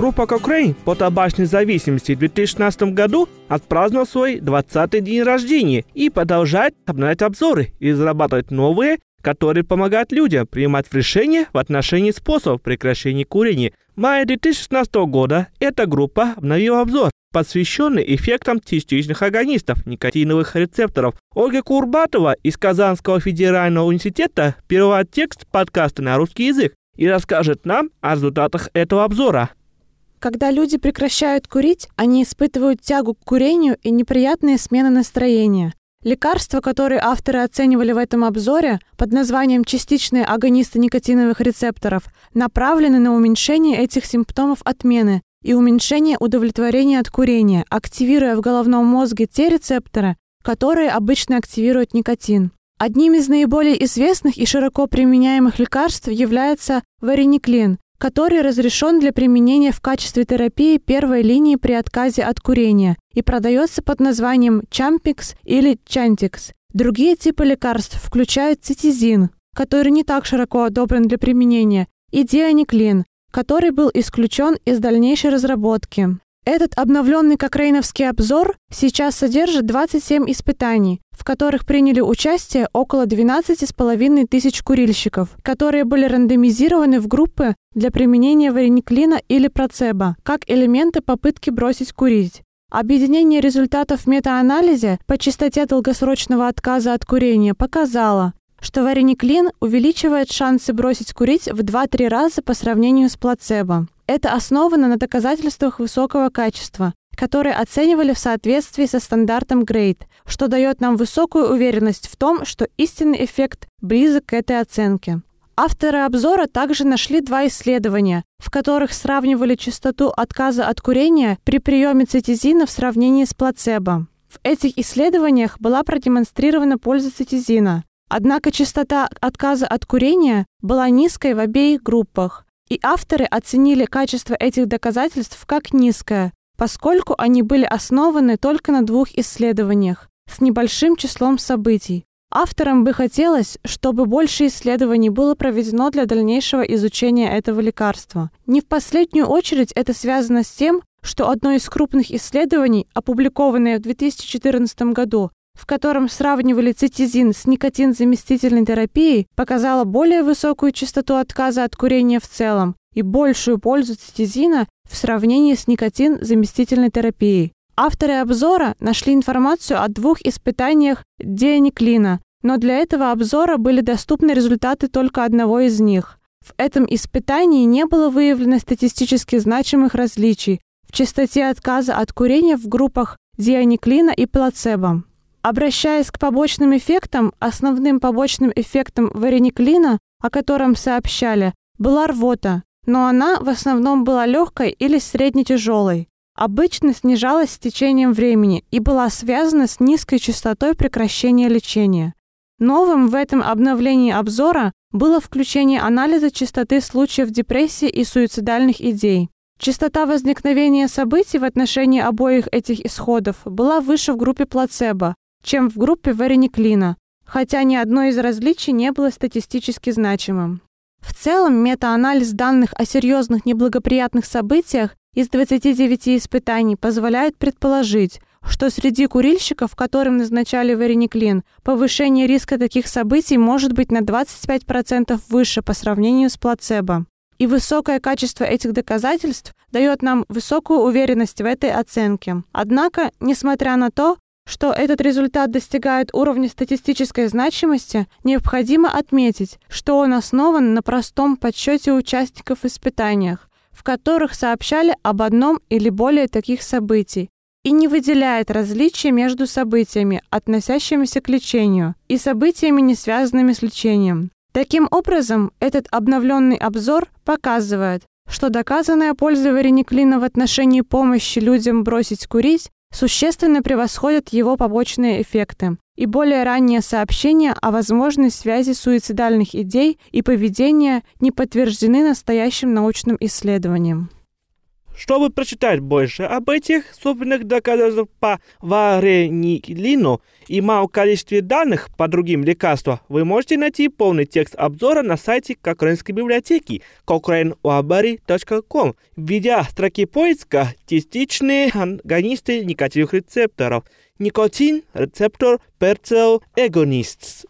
Группа Кокрейн по табачной зависимости в 2016 году отпраздновала свой 20-й день рождения и продолжает обновлять обзоры и разрабатывать новые, которые помогают людям принимать решения в отношении способов прекращения курения. В мае 2016 года эта группа обновила обзор, посвященный эффектам частичных агонистов никотиновых рецепторов. Ольга Курбатова из Казанского федерального университета перевела текст подкаста на русский язык и расскажет нам о результатах этого обзора. Когда люди прекращают курить, они испытывают тягу к курению и неприятные смены настроения. Лекарства, которые авторы оценивали в этом обзоре под названием «частичные агонисты никотиновых рецепторов», направлены на уменьшение этих симптомов отмены и уменьшение удовлетворения от курения, активируя в головном мозге те рецепторы, которые обычно активируют никотин. Одним из наиболее известных и широко применяемых лекарств является варениклин, который разрешен для применения в качестве терапии первой линии при отказе от курения и продается под названием Чампикс или Чантикс. Другие типы лекарств включают цитизин, который не так широко одобрен для применения, и дианиклин, который был исключен из дальнейшей разработки. Этот обновленный кокрейновский обзор сейчас содержит 27 испытаний, в которых приняли участие около 12,5 тысяч курильщиков, которые были рандомизированы в группы для применения варениклина или плацебо, как элементы попытки бросить курить. Объединение результатов мета-анализа по частоте долгосрочного отказа от курения показало, что варениклин увеличивает шансы бросить курить в 2-3 раза по сравнению с плацебо. Это основано на доказательствах высокого качества, которые оценивали в соответствии со стандартом GRADE, что дает нам высокую уверенность в том, что истинный эффект близок к этой оценке. Авторы обзора также нашли 2 исследования, в которых сравнивали частоту отказа от курения при приеме цитизина в сравнении с плацебо. В этих исследованиях была продемонстрирована польза цитизина, однако частота отказа от курения была низкой в обеих группах. И авторы оценили качество этих доказательств как низкое, поскольку они были основаны только на 2 исследованиях с небольшим числом событий. Авторам бы хотелось, чтобы больше исследований было проведено для дальнейшего изучения этого лекарства. Не в последнюю очередь это связано с тем, что одно из крупных исследований, опубликованное в 2014 году, в котором сравнивали цитизин с никотинзаместительной терапией, показала более высокую частоту отказа от курения в целом и большую пользу цитизина в сравнении с никотинзаместительной терапией. Авторы обзора нашли информацию о 2 испытаниях дианиклина, но для этого обзора были доступны результаты только одного из них. В этом испытании не было выявлено статистически значимых различий в частоте отказа от курения в группах дианиклина и плацебо. Обращаясь к побочным эффектам, основным побочным эффектом варениклина, о котором сообщали, была рвота, но она в основном была легкой или средне-тяжелой. Обычно снижалась с течением времени и была связана с низкой частотой прекращения лечения. Новым в этом обновлении обзора было включение анализа частоты случаев депрессии и суицидальных идей. Частота возникновения событий в отношении обоих этих исходов была выше в группе плацебо, чем в группе варениклина, хотя ни одно из различий не было статистически значимым. В целом, мета-анализ данных о серьезных неблагоприятных событиях из 29 испытаний позволяет предположить, что среди курильщиков, которым назначали варениклин, повышение риска таких событий может быть на 25% выше по сравнению с плацебо. И высокое качество этих доказательств дает нам высокую уверенность в этой оценке. Однако, несмотря на то, что этот результат достигает уровня статистической значимости, необходимо отметить, что он основан на простом подсчете участников в испытаниях, в которых сообщали об одном или более таких событий, и не выделяет различия между событиями, относящимися к лечению, и событиями, не связанными с лечением. Таким образом, этот обновленный обзор показывает, что доказанная польза варениклина в отношении помощи людям бросить курить существенно превосходят его побочные эффекты и более ранние сообщения о возможной связи суицидальных идей и поведения не подтверждены настоящим научным исследованием. Чтобы прочитать больше об этих собственных доказательствах по варениклину и малом количестве данных по другим лекарствам, вы можете найти полный текст обзора на сайте Кокрейновской библиотеки cochranelibrary.com, введя в строке поиска «Частичные агонисты никотиновых рецепторов», «Никотин рецептор перцел эгонист».